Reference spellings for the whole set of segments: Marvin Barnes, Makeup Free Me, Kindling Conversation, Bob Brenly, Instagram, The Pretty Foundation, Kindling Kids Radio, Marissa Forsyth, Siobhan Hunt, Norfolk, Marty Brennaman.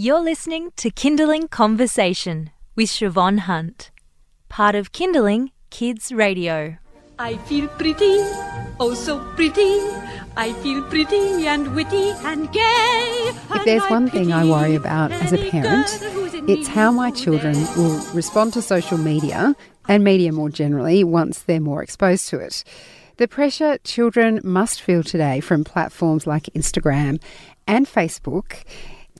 You're listening to Kindling Conversation with Siobhan Hunt, part of Kindling Kids Radio. I feel pretty, oh so pretty. I feel pretty and witty and gay. If there's one thing I worry about as a parent, it's how my children will respond to social media and media more generally once they're more exposed to it. The pressure children must feel today from platforms like Instagram and Facebook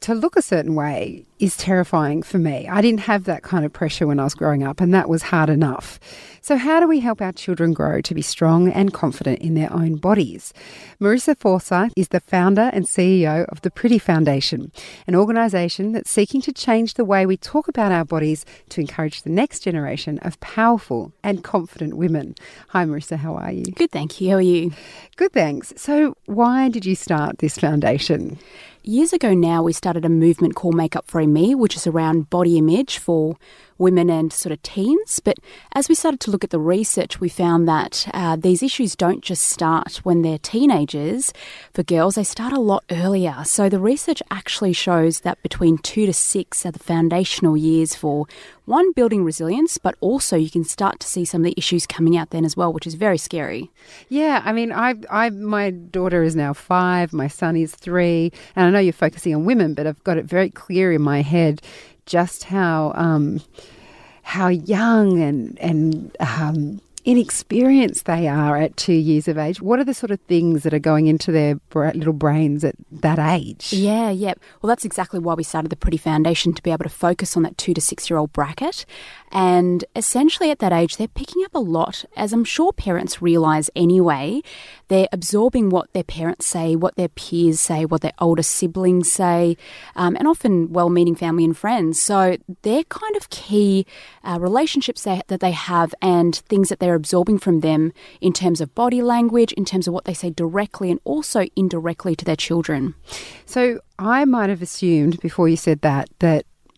to look a certain way is terrifying for me. I didn't have that kind of pressure when I was growing up, and that was hard enough. So how do we help our children grow to be strong and confident in their own bodies? Marissa Forsyth is the founder and CEO of The Pretty Foundation, an organisation that's seeking to change the way we talk about our bodies to encourage the next generation of powerful and confident women. Hi Marissa, how are you? Good, thank you. How are you? Good, thanks. So why did you start this foundation? Years ago now, we started a movement called Makeup Free Me, which is around body image for women and sort of teens. But as we started to look at the research, we found that these issues don't just start when they're teenagers. For girls, they start a lot earlier. So the research actually shows that between 2 to 6 are the foundational years for, one, building resilience, but also you can start to see some of the issues coming out then as well, which is very scary. Yeah, I mean, my daughter is now 5, my son is 3, and I know you're focusing on women, but I've got it very clear in my head just how young and inexperienced they are at 2 years of age. What are the sort of things that are going into their little brains at that age? Yeah. Well, that's exactly why we started the Pretty Foundation, to be able to focus on that 2 to 6 year old bracket. And essentially at that age, they're picking up a lot, as I'm sure parents realise anyway. They're absorbing what their parents say, what their peers say, what their older siblings say, and often well-meaning family and friends. So they're kind of key relationships that they have, and things that they're absorbing from them in terms of body language, in terms of what they say directly and also indirectly to their children. So I might have assumed before you said that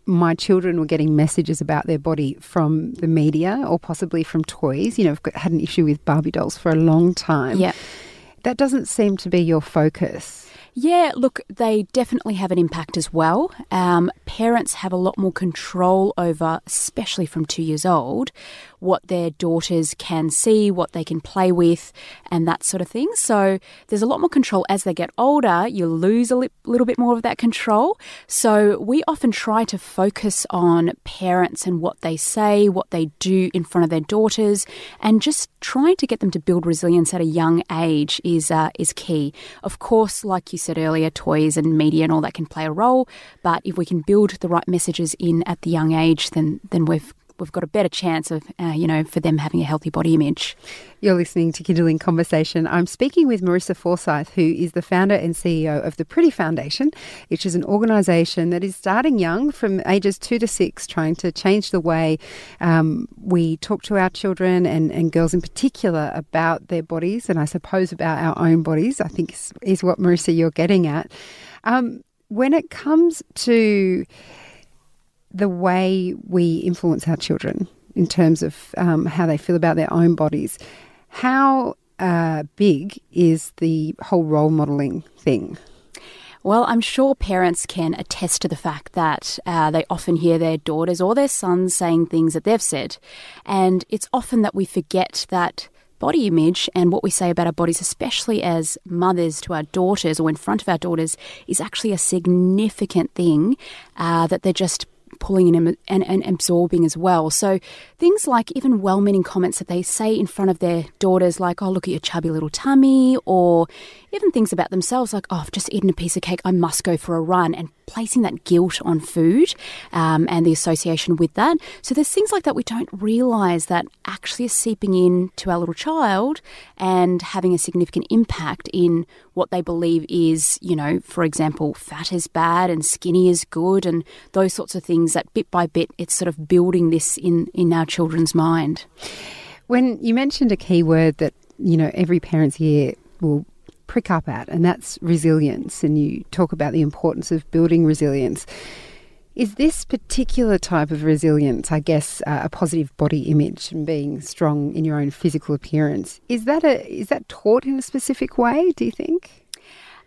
my children were getting messages about their body from the media or possibly from toys. You know, I've had an issue with Barbie dolls for a long time. Yeah. That doesn't seem to be your focus. Yeah, look, they definitely have an impact as well. Parents have a lot more control over, especially from 2 years old, what their daughters can see, what they can play with, and that sort of thing. So there's a lot more control. As they get older, you lose a little bit more of that control. So we often try to focus on parents and what they say, what they do in front of their daughters, and just trying to get them to build resilience at a young age is key. Of course, like you said earlier, toys and media and all that can play a role, but if we can build the right messages in at the young age, then we've got a better chance of, for them having a healthy body image. You're listening to Kindling Conversation. I'm speaking with Marissa Forsyth, who is the founder and CEO of The Pretty Foundation, which is an organisation that is starting young from ages 2 to 6, trying to change the way we talk to our children and girls in particular about their bodies, and I suppose about our own bodies, I think is what, Marissa, you're getting at. When it comes to the way we influence our children in terms of how they feel about their own bodies, how big is the whole role modelling thing? Well, I'm sure parents can attest to the fact that they often hear their daughters or their sons saying things that they've said. And it's often that we forget that body image and what we say about our bodies, especially as mothers to our daughters or in front of our daughters, is actually a significant thing that they're just pulling and absorbing as well. So things like even well-meaning comments that they say in front of their daughters, like, oh, look at your chubby little tummy, or even things about themselves like, oh, I've just eaten a piece of cake, I must go for a run, and placing that guilt on food and the association with that. So there's things like that we don't realise that actually are seeping in to our little child and having a significant impact in what they believe is, for example, fat is bad and skinny is good, and those sorts of things that bit by bit it's sort of building this in our children's mind. When you mentioned a key word that, every parent's ear will prick up at, and that's resilience, and you talk about the importance of building resilience. Is this particular type of resilience, I guess, a positive body image and being strong in your own physical appearance, is that taught in a specific way, do you think?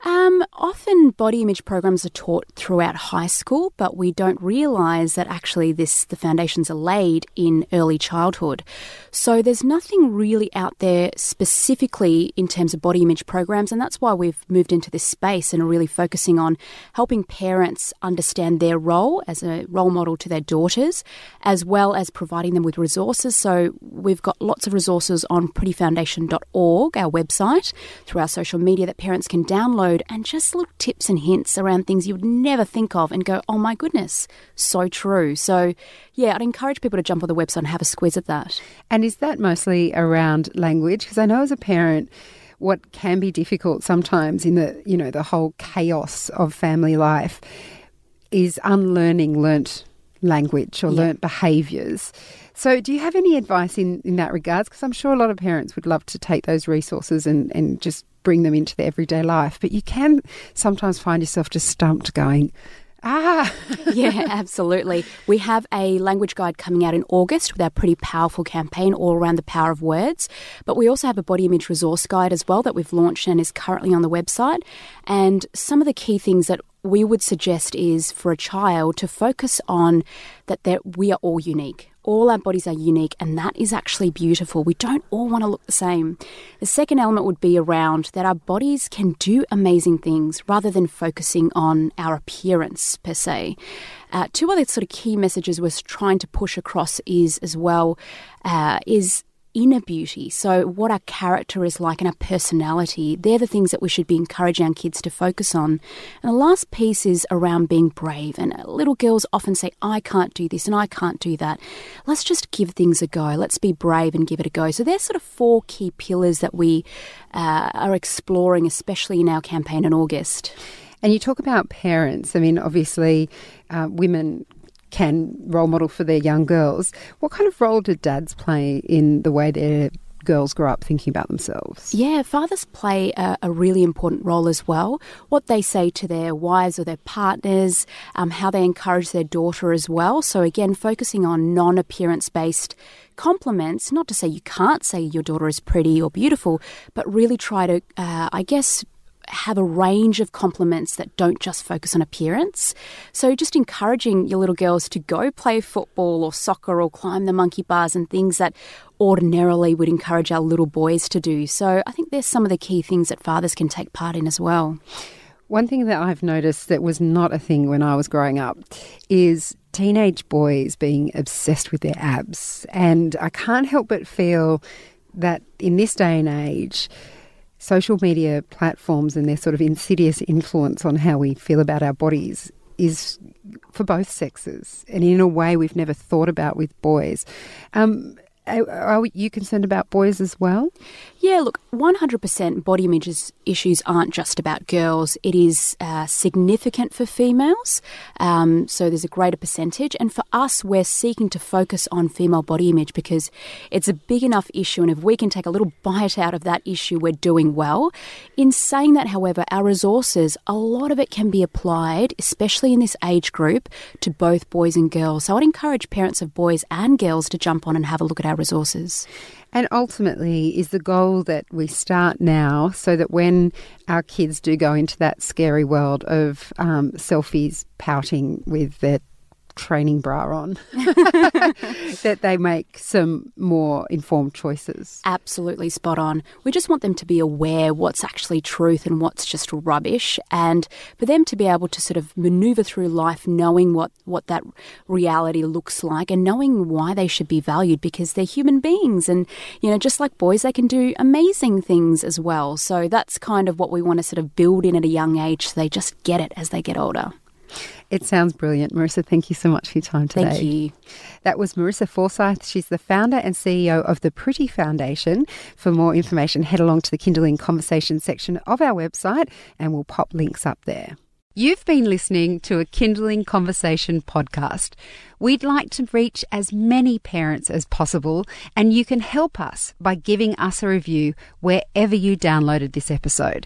Often body image programs are taught throughout high school, but we don't realise that actually the foundations are laid in early childhood. So there's nothing really out there specifically in terms of body image programs, and that's why we've moved into this space and are really focusing on helping parents understand their role as a role model to their daughters, as well as providing them with resources. So we've got lots of resources on prettyfoundation.org, our website, through our social media that parents can download, and just little tips and hints around things you would never think of and go, oh my goodness, so true. So yeah, I'd encourage people to jump on the website and have a squiz at that. And is that mostly around language? Because I know as a parent, what can be difficult sometimes in the, you know, the whole chaos of family life is unlearning learnt language or learnt behaviours. So do you have any advice in that regards? Because I'm sure a lot of parents would love to take those resources and just bring them into their everyday life. But you can sometimes find yourself just stumped going, ah. Yeah, absolutely. We have a language guide coming out in August with our pretty powerful campaign all around the power of words. But we also have a body image resource guide as well that we've launched and is currently on the website. And some of the key things that we would suggest is for a child to focus on that we are all unique. All our bodies are unique, and that is actually beautiful. We don't all want to look the same. The second element would be around that our bodies can do amazing things rather than focusing on our appearance per se. Two other sort of key messages we're trying to push across is inner beauty. So what our character is like and our personality, they're the things that we should be encouraging our kids to focus on. And the last piece is around being brave. And little girls often say, I can't do this and I can't do that. Let's just give things a go. Let's be brave and give it a go. So there's sort of four key pillars that we are exploring, especially in our campaign in August. And you talk about parents. I mean, obviously, women can role model for their young girls. What kind of role do dads play in the way their girls grow up thinking about themselves? Yeah, fathers play a really important role as well. What they say to their wives or their partners, how they encourage their daughter as well. So again, focusing on non-appearance-based compliments, not to say you can't say your daughter is pretty or beautiful, but really try to, have a range of compliments that don't just focus on appearance. So just encouraging your little girls to go play football or soccer or climb the monkey bars and things that ordinarily would encourage our little boys to do. So I think there's some of the key things that fathers can take part in as well. One thing that I've noticed that was not a thing when I was growing up is teenage boys being obsessed with their abs. And I can't help but feel that in this day and age, social media platforms and their sort of insidious influence on how we feel about our bodies is for both sexes, and in a way we've never thought about with boys. Are you concerned about boys as well? Yeah, look, 100% body image issues aren't just about girls. It is significant for females, so there's a greater percentage. And for us, we're seeking to focus on female body image because it's a big enough issue, and if we can take a little bite out of that issue, we're doing well. In saying that, however, our resources, a lot of it can be applied, especially in this age group, to both boys and girls. So I'd encourage parents of boys and girls to jump on and have a look at our resources. And ultimately, is the goal that we start now so that when our kids do go into that scary world of selfies pouting with their training bra on, that they make some more informed choices? Absolutely spot on. We just want them to be aware what's actually truth and what's just rubbish, and for them to be able to sort of maneuver through life knowing what that reality looks like and knowing why they should be valued, because they're human beings, and you know, just like boys, they can do amazing things as well. So that's kind of what we want to sort of build in at a young age so they just get it as they get older. It sounds brilliant. Marissa, thank you so much for your time today. Thank you. That was Marissa Forsyth. She's the founder and CEO of The Pretty Foundation. For more information, head along to the Kindling Conversation section of our website and we'll pop links up there. You've been listening to a Kindling Conversation podcast. We'd like to reach as many parents as possible, and you can help us by giving us a review wherever you downloaded this episode.